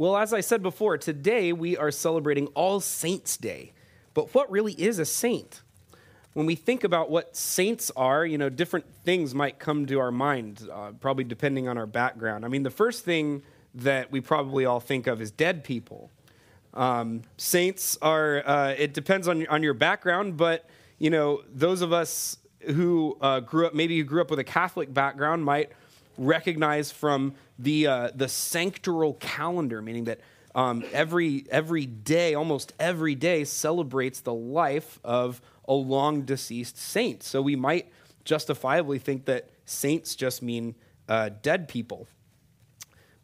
Well, as I said before, today we are celebrating All Saints' Day. But what really is a saint? When we think about what saints are, you know, different things might come to our mind, probably depending on our background. I mean, the first thing that we probably all think of is dead people. Saints are, it depends on your background, but, you know, those of us who grew up with a Catholic background might recognize from the sanctoral calendar, meaning that every day, almost every day, celebrates the life of a long-deceased saint. So we might justifiably think that saints just mean dead people.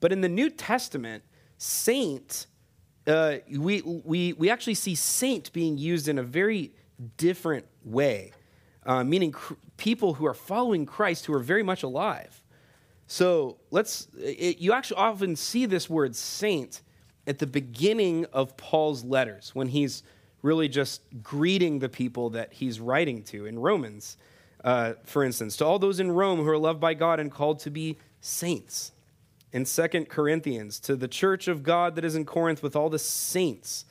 But in the New Testament, saint, we actually see saint being used in a very different way, meaning people who are following Christ who are very much alive. So you actually often see this word saint at the beginning of Paul's letters when he's really just greeting the people that he's writing to in Romans, for instance, to all those in Rome who are loved by God and called to be saints. In 2 Corinthians, to the church of God that is in Corinth with all the saints.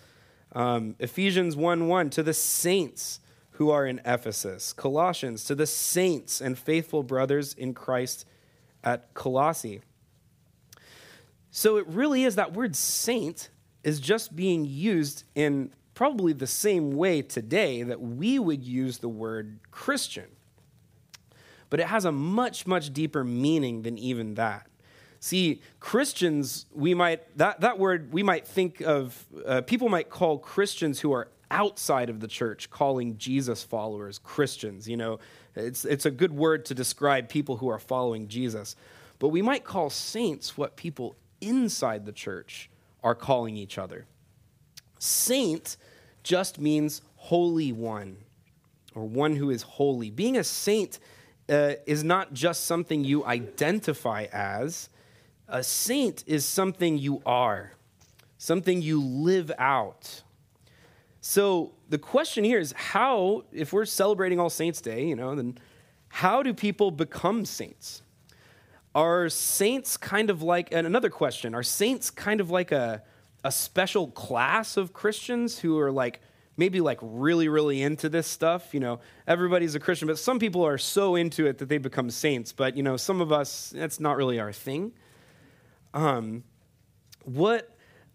Ephesians 1:1, to the saints who are in Ephesus. Colossians, to the saints and faithful brothers in Christ at Colossae. So it really is that word saint is just being used in probably the same way today that we would use the word Christian. But it has a much, much deeper meaning than even that. See, Christians, people might call Christians who are outside of the church, calling Jesus followers Christians. You know, it's a good word to describe people who are following Jesus. But we might call saints what people inside the church are calling each other. Saint just means holy one, or one who is holy. Being a saint is not just something you identify as. A saint is something you are, something you live out. So the question here is how, if we're celebrating All Saints' Day, you know, then how do people become saints? Are saints kind of like, and another question, are saints kind of like a special class of Christians who are like, maybe like really, really into this stuff? You know, everybody's a Christian, but some people are so into it that they become saints. But, you know, some of us, that's not really our thing. What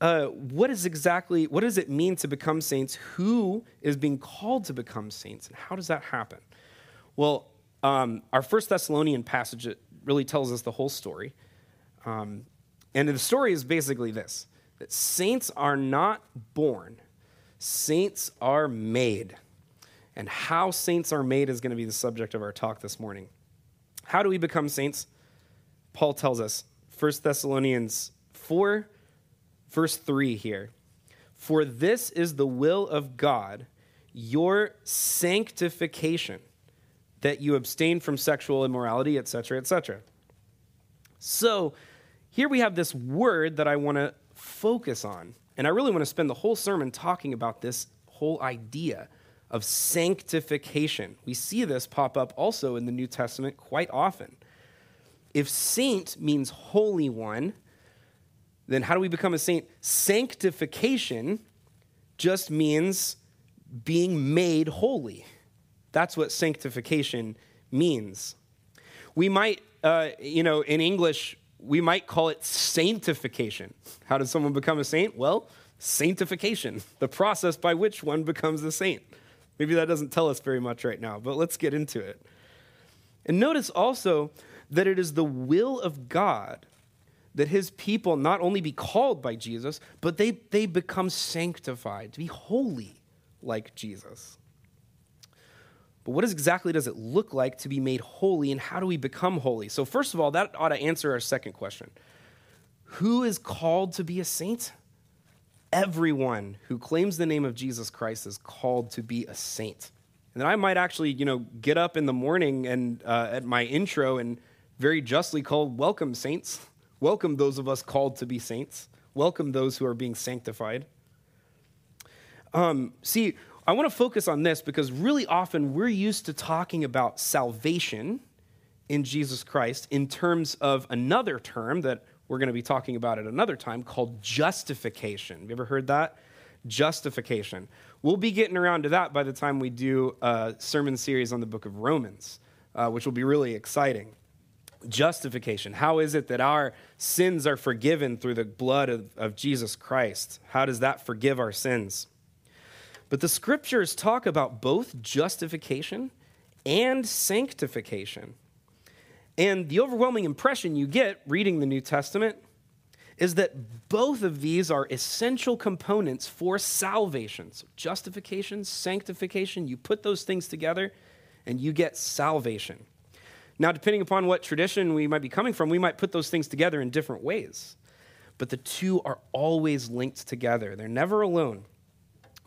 does it mean to become saints? Who is being called to become saints? And how does that happen? Well, our First Thessalonian passage really tells us the whole story. And the story is basically this, that saints are not born. Saints are made. And how saints are made is going to be the subject of our talk this morning. How do we become saints? Paul tells us, 1 Thessalonians 4, verse 3 here. For this is the will of God, your sanctification, that you abstain from sexual immorality, etc., etc. So here we have this word that I want to focus on. And I really want to spend the whole sermon talking about this whole idea of sanctification. We see this pop up also in the New Testament quite often. If saint means holy one, then how do we become a saint? Sanctification just means being made holy. That's what sanctification means. We might, in English, we might call it sanctification. How does someone become a saint? Well, sanctification, the process by which one becomes a saint. Maybe that doesn't tell us very much right now, but let's get into it. And notice also that it is the will of God that his people not only be called by Jesus, but they become sanctified, to be holy like Jesus. But what exactly does it look like to be made holy, and how do we become holy? So first of all, that ought to answer our second question. Who is called to be a saint? Everyone who claims the name of Jesus Christ is called to be a saint. And then I might actually, get up in the morning and at my intro and very justly called, welcome saints, welcome those of us called to be saints, welcome those who are being sanctified. See, I want to focus on this because really often we're used to talking about salvation in Jesus Christ in terms of another term that we're going to be talking about at another time called justification. Have you ever heard that? Justification. We'll be getting around to that by the time we do a sermon series on the book of Romans, which will be really exciting. Justification. How is it that our sins are forgiven through the blood of Jesus Christ? How does that forgive our sins? But the scriptures talk about both justification and sanctification. And the overwhelming impression you get reading the New Testament is that both of these are essential components for salvation. So justification, sanctification, you put those things together and you get salvation. Now, depending upon what tradition we might be coming from, we might put those things together in different ways. But the two are always linked together. They're never alone.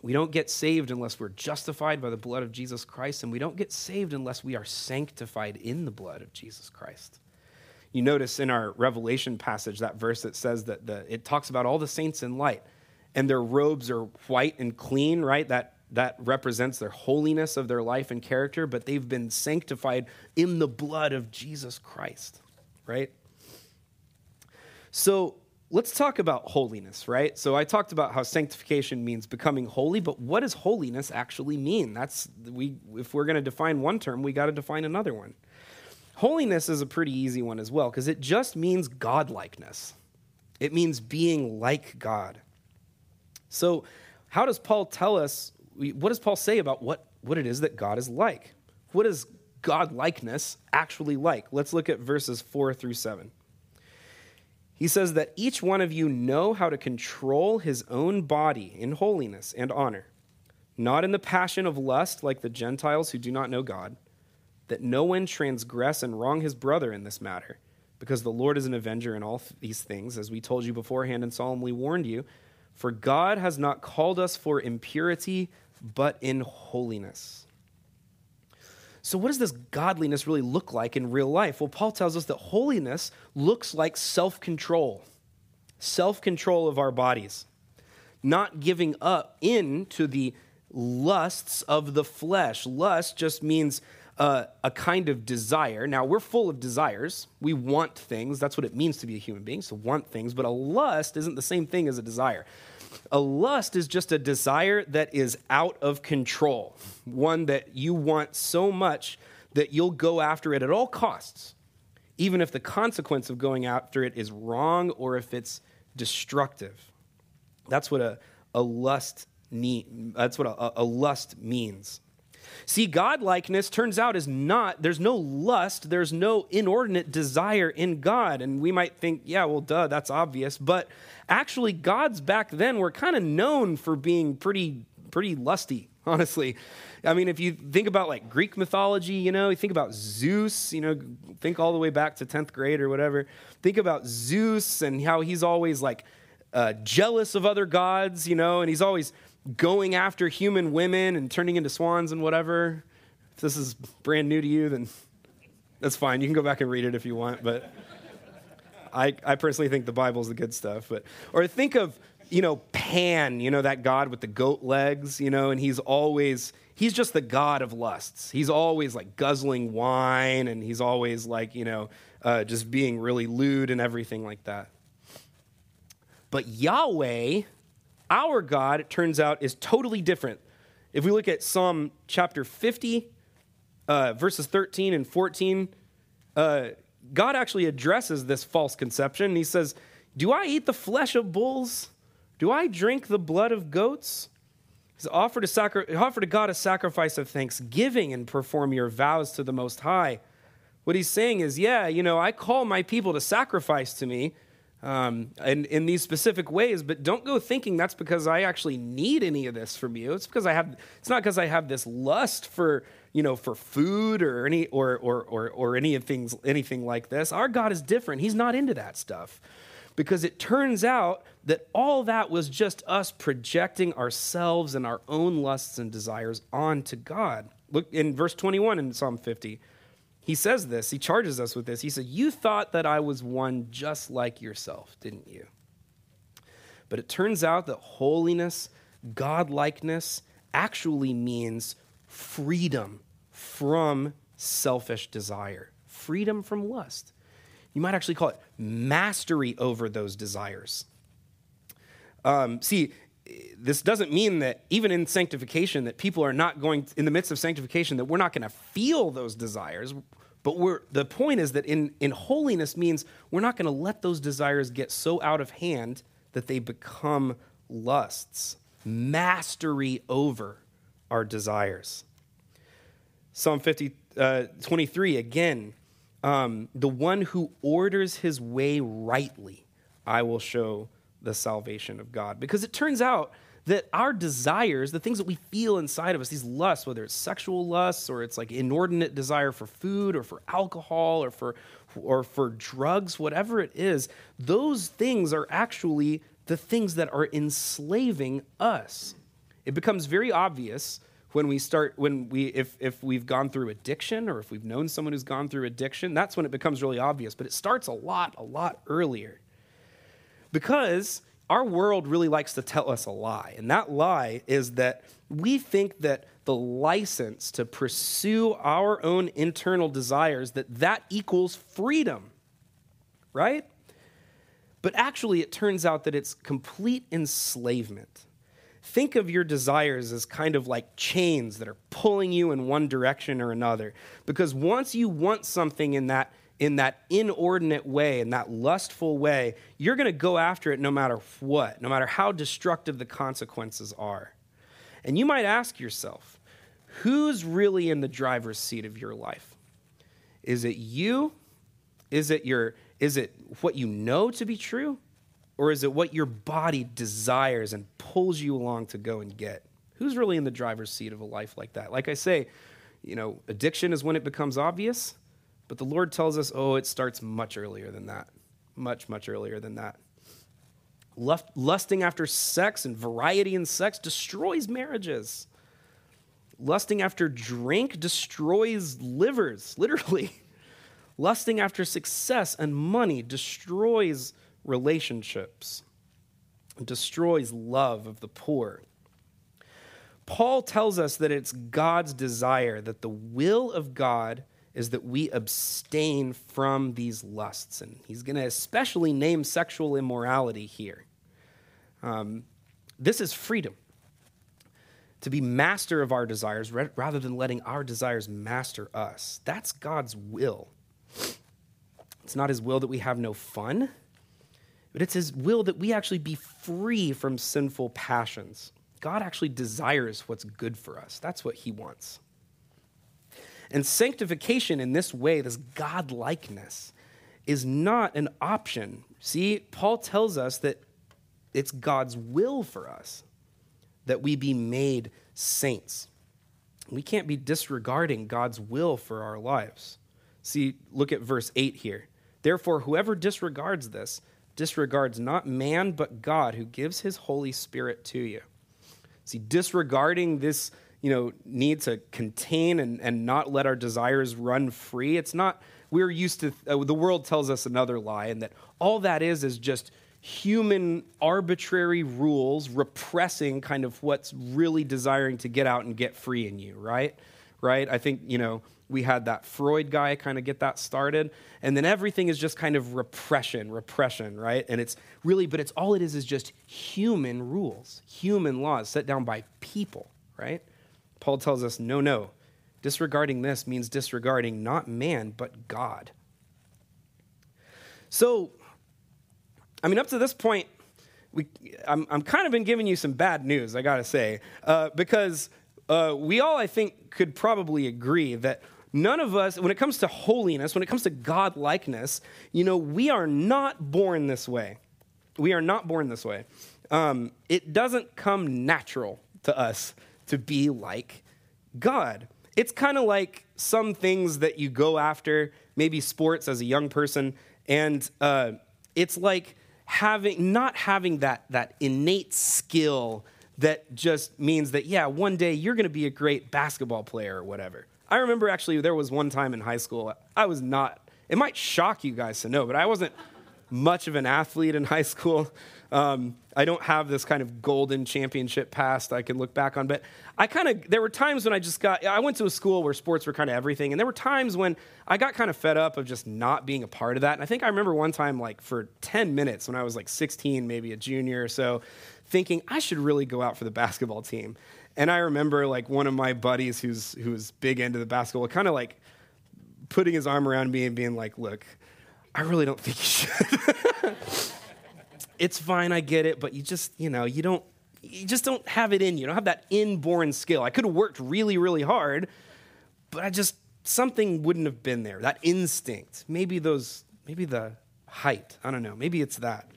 We don't get saved unless we're justified by the blood of Jesus Christ, and we don't get saved unless we are sanctified in the blood of Jesus Christ. You notice in our Revelation passage, that verse that says that it talks about all the saints in light, and their robes are white and clean, right? That represents their holiness of their life and character, but they've been sanctified in the blood of Jesus Christ, right? So let's talk about holiness, right? So I talked about how sanctification means becoming holy, but what does holiness actually mean? If we're going to define one term, we got to define another one. Holiness is a pretty easy one as well, because it just means godlikeness. It means being like God. So how does Paul tell us? What does Paul say about what it is that God is like? What is God-likeness actually like? Let's look at verses 4-7. He says that each one of you know how to control his own body in holiness and honor, not in the passion of lust like the Gentiles who do not know God, that no one transgress and wrong his brother in this matter, because the Lord is an avenger in all these things, as we told you beforehand and solemnly warned you, for God has not called us for impurity, but in holiness. So what does this godliness really look like in real life? Well, Paul tells us that holiness looks like self-control of our bodies, not giving up in to the lusts of the flesh. Lust just means a kind of desire. Now, we're full of desires. We want things. That's what it means to be a human being, so want things. But a lust isn't the same thing as a desire. A lust is just a desire that is out of control, one that you want so much that you'll go after it at all costs, even if the consequence of going after it is wrong or if it's destructive. That's what a lust means. See, godlikeness, turns out, there's no lust, there's no inordinate desire in God. And we might think, yeah, well, duh, that's obvious. But actually, gods back then were kind of known for being pretty lusty, honestly. I mean, if you think about like Greek mythology, you think about Zeus, think all the way back to 10th grade or whatever. Think about Zeus and how he's always like jealous of other gods, and he's always going after human women and turning into swans and whatever. If this is brand new to you, then that's fine. You can go back and read it if you want, but I personally think the Bible's the good stuff. Or think of, Pan, that god with the goat legs, and he's just the god of lusts. He's always like guzzling wine, and he's always like, just being really lewd and everything like that. But Yahweh, our God, it turns out, is totally different. If we look at Psalm chapter 50, verses 13 and 14, God actually addresses this false conception. He says, do I eat the flesh of bulls? Do I drink the blood of goats? He says, offer to God a sacrifice of thanksgiving and perform your vows to the Most High. What he's saying is, I call my people to sacrifice to me, and in these specific ways, but don't go thinking that's because I actually need any of this from you. It's not because I have this lust for, for food or anything like this. Our God is different. He's not into that stuff, because it turns out that all that was just us projecting ourselves and our own lusts and desires onto God. Look in verse 21 in Psalm 50. He says this, he charges us with this. He said, you thought that I was one just like yourself, didn't you? But it turns out that holiness, godlikeness, actually means freedom from selfish desire, freedom from lust. You might actually call it mastery over those desires. See, this doesn't mean that even in sanctification that people are not going, in the midst of sanctification, that we're not going to feel those desires. But the point is that in holiness means we're not going to let those desires get so out of hand that they become lusts. Mastery over our desires. Psalm 23, again, the one who orders his way rightly, I will show the salvation of God. Because it turns out that our desires, the things that we feel inside of us, these lusts, whether it's sexual lusts or it's like inordinate desire for food or for alcohol or for drugs, whatever it is, those things are actually the things that are enslaving us. It becomes very obvious if we've gone through addiction or if we've known someone who's gone through addiction, that's when it becomes really obvious, but it starts a lot earlier. Because our world really likes to tell us a lie, and that lie is that we think that the license to pursue our own internal desires, that equals freedom, right? But actually, it turns out that it's complete enslavement. Think of your desires as kind of like chains that are pulling you in one direction or another. Because once you want something in that inordinate way, in that lustful way, you're going to go after it no matter what, no matter how destructive the consequences are. And you might ask yourself, who's really in the driver's seat of your life? Is it you? Is it what you know to be true? Or is it what your body desires and pulls you along to go and get? Who's really in the driver's seat of a life like that? Like I say, addiction is when it becomes obvious, but the Lord tells us, it starts much earlier than that. Much, much earlier than that. Lusting after sex and variety in sex destroys marriages. Lusting after drink destroys livers, literally. Lusting after success and money destroys relationships, destroys love of the poor. Paul tells us that it's God's desire, that the will of God is that we abstain from these lusts. And he's going to especially name sexual immorality here. This is freedom, to be master of our desires rather than letting our desires master us. That's God's will. It's not his will that we have no fun, but it's his will that we actually be free from sinful passions. God actually desires what's good for us. That's what he wants. And sanctification in this way, this godlikeness, is not an option. See, Paul tells us that it's God's will for us that we be made saints. We can't be disregarding God's will for our lives. See, look at verse 8 here. Therefore, whoever disregards this, disregards not man, but God, who gives his Holy Spirit to you. See, disregarding this, need to contain and not let our desires run free. It's not, we're used to, the world tells us another lie, and that all that is just human arbitrary rules repressing kind of what's really desiring to get out and get free in you, right? Right? I think, we had that Freud guy kind of get that started. And then everything is just kind of repression, right? And it's really, but it's all it is just human rules, human laws set down by people, right? Paul tells us, no. Disregarding this means disregarding not man, but God. So, up to this point, I'm kind of been giving you some bad news, I gotta say, because we all, I think, could probably agree that none of us, when it comes to holiness, when it comes to godlikeness, we are not born this way. We are not born this way. It doesn't come natural to us to be like God. It's kind of like some things that you go after, maybe sports as a young person, and it's like not having that innate skill that just means that, one day you're going to be a great basketball player or whatever. I remember actually there was one time in high school, it might shock you guys to know, but I wasn't much of an athlete in high school. I don't have this kind of golden championship past I can look back on, but there were times when I went to a school where sports were kind of everything, and there were times when I got kind of fed up of just not being a part of that. And I think I remember one time, like for 10 minutes when I was like 16, maybe a junior or so, thinking I should really go out for the basketball team. And I remember like one of my buddies who was big into the basketball, kind of like putting his arm around me and being like, look, I really don't think you should. It's fine, I get it, but you just don't have it in you. You don't have that inborn skill. I could have worked really, really hard, but something wouldn't have been there. That instinct, maybe the height, I don't know. Maybe it's that.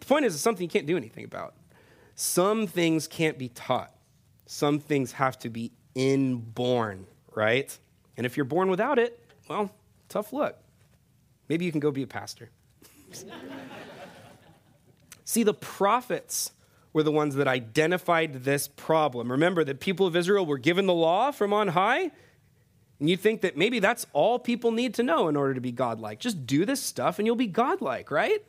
The point is, it's something you can't do anything about. Some things can't be taught. Some things have to be inborn, right? And if you're born without it, well, tough luck. Maybe you can go be a pastor. See, the prophets were the ones that identified this problem. Remember, the people of Israel were given the law from on high, and you think that maybe that's all people need to know in order to be godlike. Just do this stuff and you'll be godlike, right?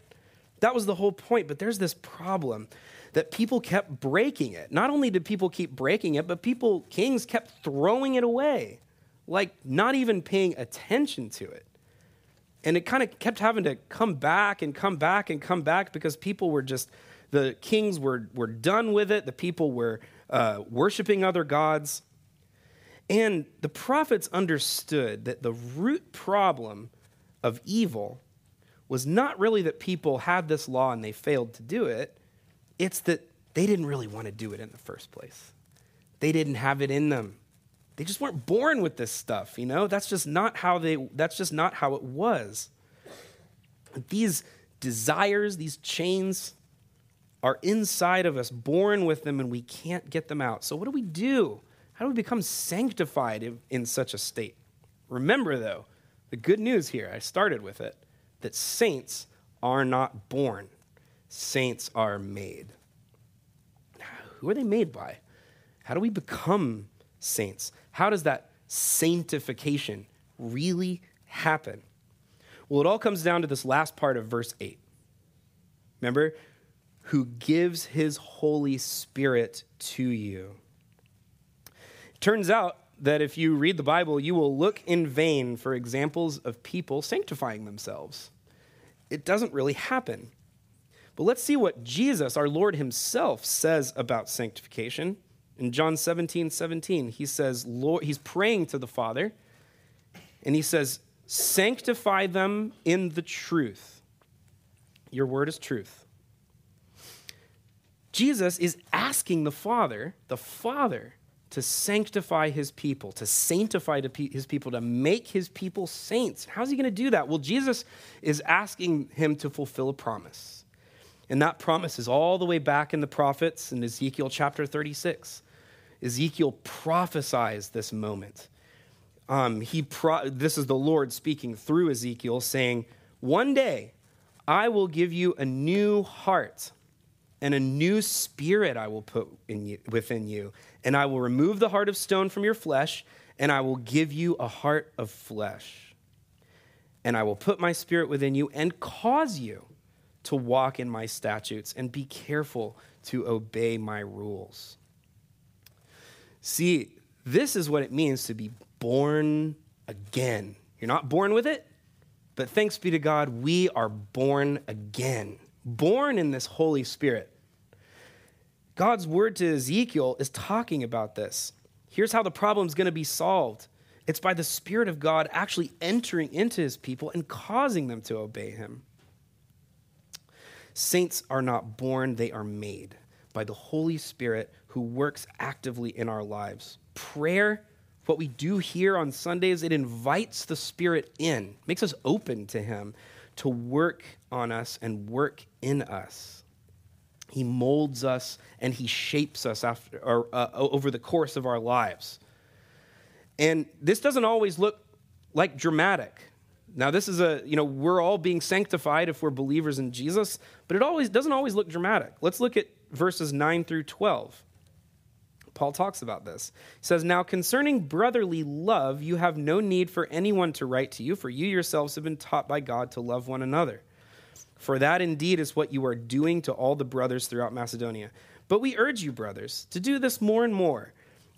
That was the whole point, but there's this problem that people kept breaking it. Not only did people keep breaking it, but kings kept throwing it away, like not even paying attention to it. And it kind of kept having to come back and come back and come back because the kings were done with it. The people were worshiping other gods. And the prophets understood that the root problem of evil was not really that people had this law and they failed to do it. It's that they didn't really want to do it in the first place. They didn't have it in them. They just weren't born with this stuff, you know? That's just not how it was. These desires, these chains are inside of us, born with them, and we can't get them out. So what do we do? How do we become sanctified in such a state? Remember, though, the good news here, I started with it, that saints are not born. Saints are made. Who are they made by? How do we become saints? How does that sanctification really happen? Well, it all comes down to this last part of verse 8. Remember, who gives his Holy Spirit to you. It turns out that if you read the Bible, you will look in vain for examples of people sanctifying themselves. It doesn't really happen. But let's see what Jesus, our Lord himself, says about sanctification. In John 17:17, he says, Lord, he's praying to the Father, and he says, sanctify them in the truth. Your word is truth. Jesus is asking the Father, to sanctify his people, to sanctify his people, to make his people saints. How's he going to do that? Well, Jesus is asking him to fulfill a promise. And that promise is all the way back in the prophets in Ezekiel chapter 36. Ezekiel prophesies this moment. This is the Lord speaking through Ezekiel saying, one day I will give you a new heart and a new spirit I will put within you. And I will remove the heart of stone from your flesh and I will give you a heart of flesh. And I will put my spirit within you and cause you to walk in my statutes and be careful to obey my rules. See, this is what it means to be born again. You're not born with it, but thanks be to God, we are born again, born in this Holy Spirit. God's word to Ezekiel is talking about this. Here's how the problem's going to be solved. It's by the Spirit of God actually entering into his people and causing them to obey him. Saints are not born, they are made by the Holy Spirit who works actively in our lives. Prayer, what we do here on Sundays, it invites the Spirit in, makes us open to him to work on us and work in us. He molds us and he shapes us over the course of our lives. And this doesn't always look like dramatic. Now, this is we're all being sanctified if we're believers in Jesus, but it doesn't always look dramatic. Let's look at verses 9 through 12. Paul talks about this. He says, now concerning brotherly love, you have no need for anyone to write to you, for you yourselves have been taught by God to love one another. For that indeed is what you are doing to all the brothers throughout Macedonia. But we urge you, brothers, to do this more and more,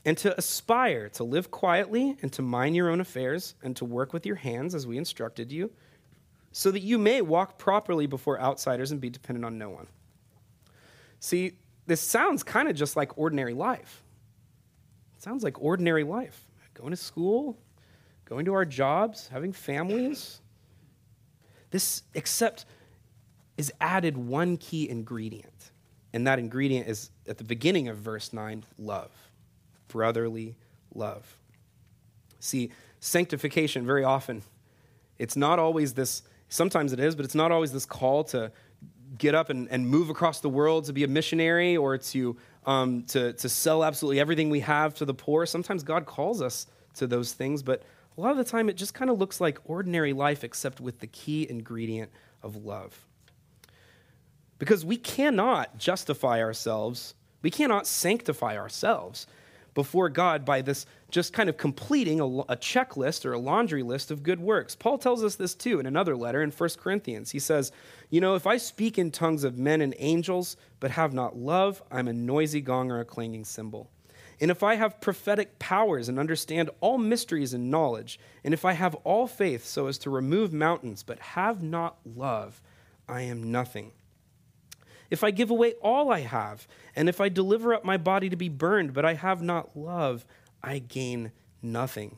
and to aspire to live quietly and to mind your own affairs and to work with your hands as we instructed you, so that you may walk properly before outsiders and be dependent on no one. See, this sounds kind of just like ordinary life. It sounds like ordinary life. Going to school, going to our jobs, having families. This, except, is added one key ingredient, and that ingredient is at the beginning of verse 9, love. Brotherly love. See, sanctification, very often, it's not always this, sometimes it is, but it's not always this call to get up and move across the world to be a missionary or to sell absolutely everything we have to the poor. Sometimes God calls us to those things, but a lot of the time it just kind of looks like ordinary life except with the key ingredient of love. Because we cannot justify ourselves, we cannot sanctify ourselves before God by this just kind of completing a checklist or a laundry list of good works. Paul tells us this too in another letter in 1 Corinthians. He says, if I speak in tongues of men and angels, but have not love, I'm a noisy gong or a clanging cymbal. And if I have prophetic powers and understand all mysteries and knowledge, and if I have all faith so as to remove mountains, but have not love, I am nothing. If I give away all I have, and if I deliver up my body to be burned, but I have not love, I gain nothing.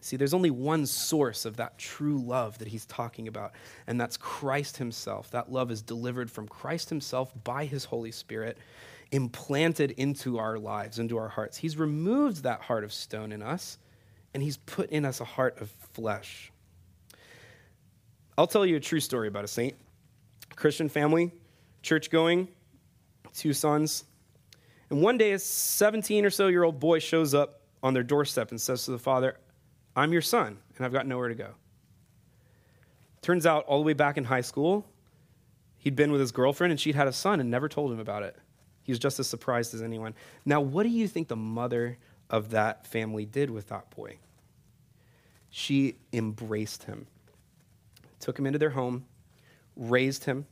See, there's only one source of that true love that he's talking about, and that's Christ himself. That love is delivered from Christ himself by his Holy Spirit, implanted into our lives, into our hearts. He's removed that heart of stone in us, and he's put in us a heart of flesh. I'll tell you a true story about a saint, Christian family, church-going, two sons. And one day, a 17 or so year old boy shows up on their doorstep and says to the father, I'm your son, and I've got nowhere to go. Turns out, all the way back in high school, he'd been with his girlfriend, and she'd had a son and never told him about it. He was just as surprised as anyone. Now, what do you think the mother of that family did with that boy? She embraced him, took him into their home, raised him,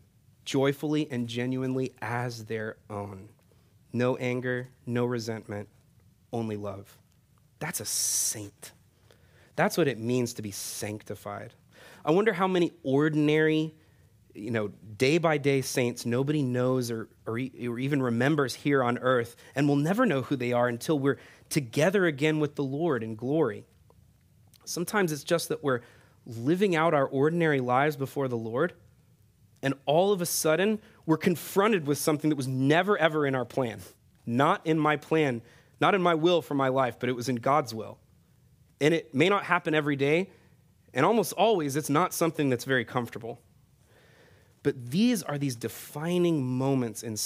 joyfully and genuinely as their own. No anger, no resentment, only love. That's a saint. That's what it means to be sanctified. I wonder how many ordinary, day-by-day saints nobody knows or even remembers here on earth, and we'll never know who they are until we're together again with the Lord in glory. Sometimes it's just that we're living out our ordinary lives before the Lord, and all of a sudden, we're confronted with something that was never, ever in our plan. Not in my plan, not in my will for my life, but it was in God's will. And it may not happen every day, and almost always, it's not something that's very comfortable. But these are these defining moments in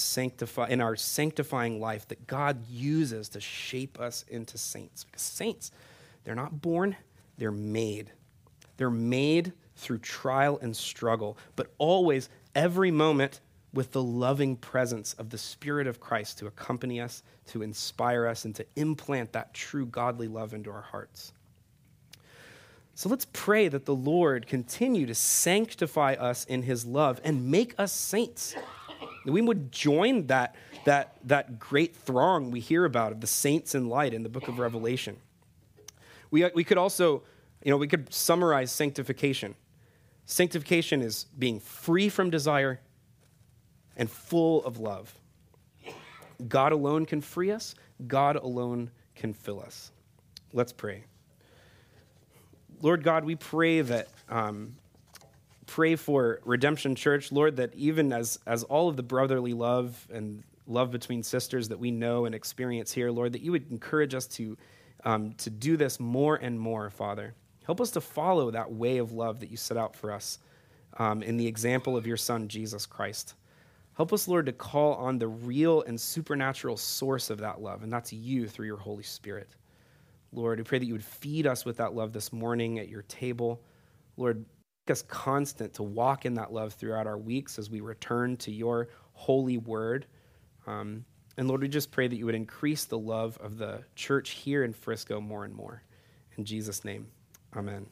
our sanctifying life that God uses to shape us into saints. Because saints, they're not born, they're made. They're made through trial and struggle, but always, every moment, with the loving presence of the Spirit of Christ to accompany us, to inspire us, and to implant that true godly love into our hearts. So let's pray that the Lord continue to sanctify us in his love and make us saints. That we would join that great throng we hear about of the saints in light in the book of Revelation. We could also, we could summarize sanctification. Sanctification is being free from desire and full of love. God alone can free us. God alone can fill us. Let's pray. Lord God, we pray that, pray for Redemption Church, Lord, that even as all of the brotherly love and love between sisters that we know and experience here, Lord, that you would encourage us to do this more and more, Father. Help us to follow that way of love that you set out for us in the example of your Son, Jesus Christ. Help us, Lord, to call on the real and supernatural source of that love, and that's you through your Holy Spirit. Lord, we pray that you would feed us with that love this morning at your table. Lord, make us constant to walk in that love throughout our weeks as we return to your holy word. And Lord, we just pray that you would increase the love of the church here in Frisco more and more. In Jesus' name, amen.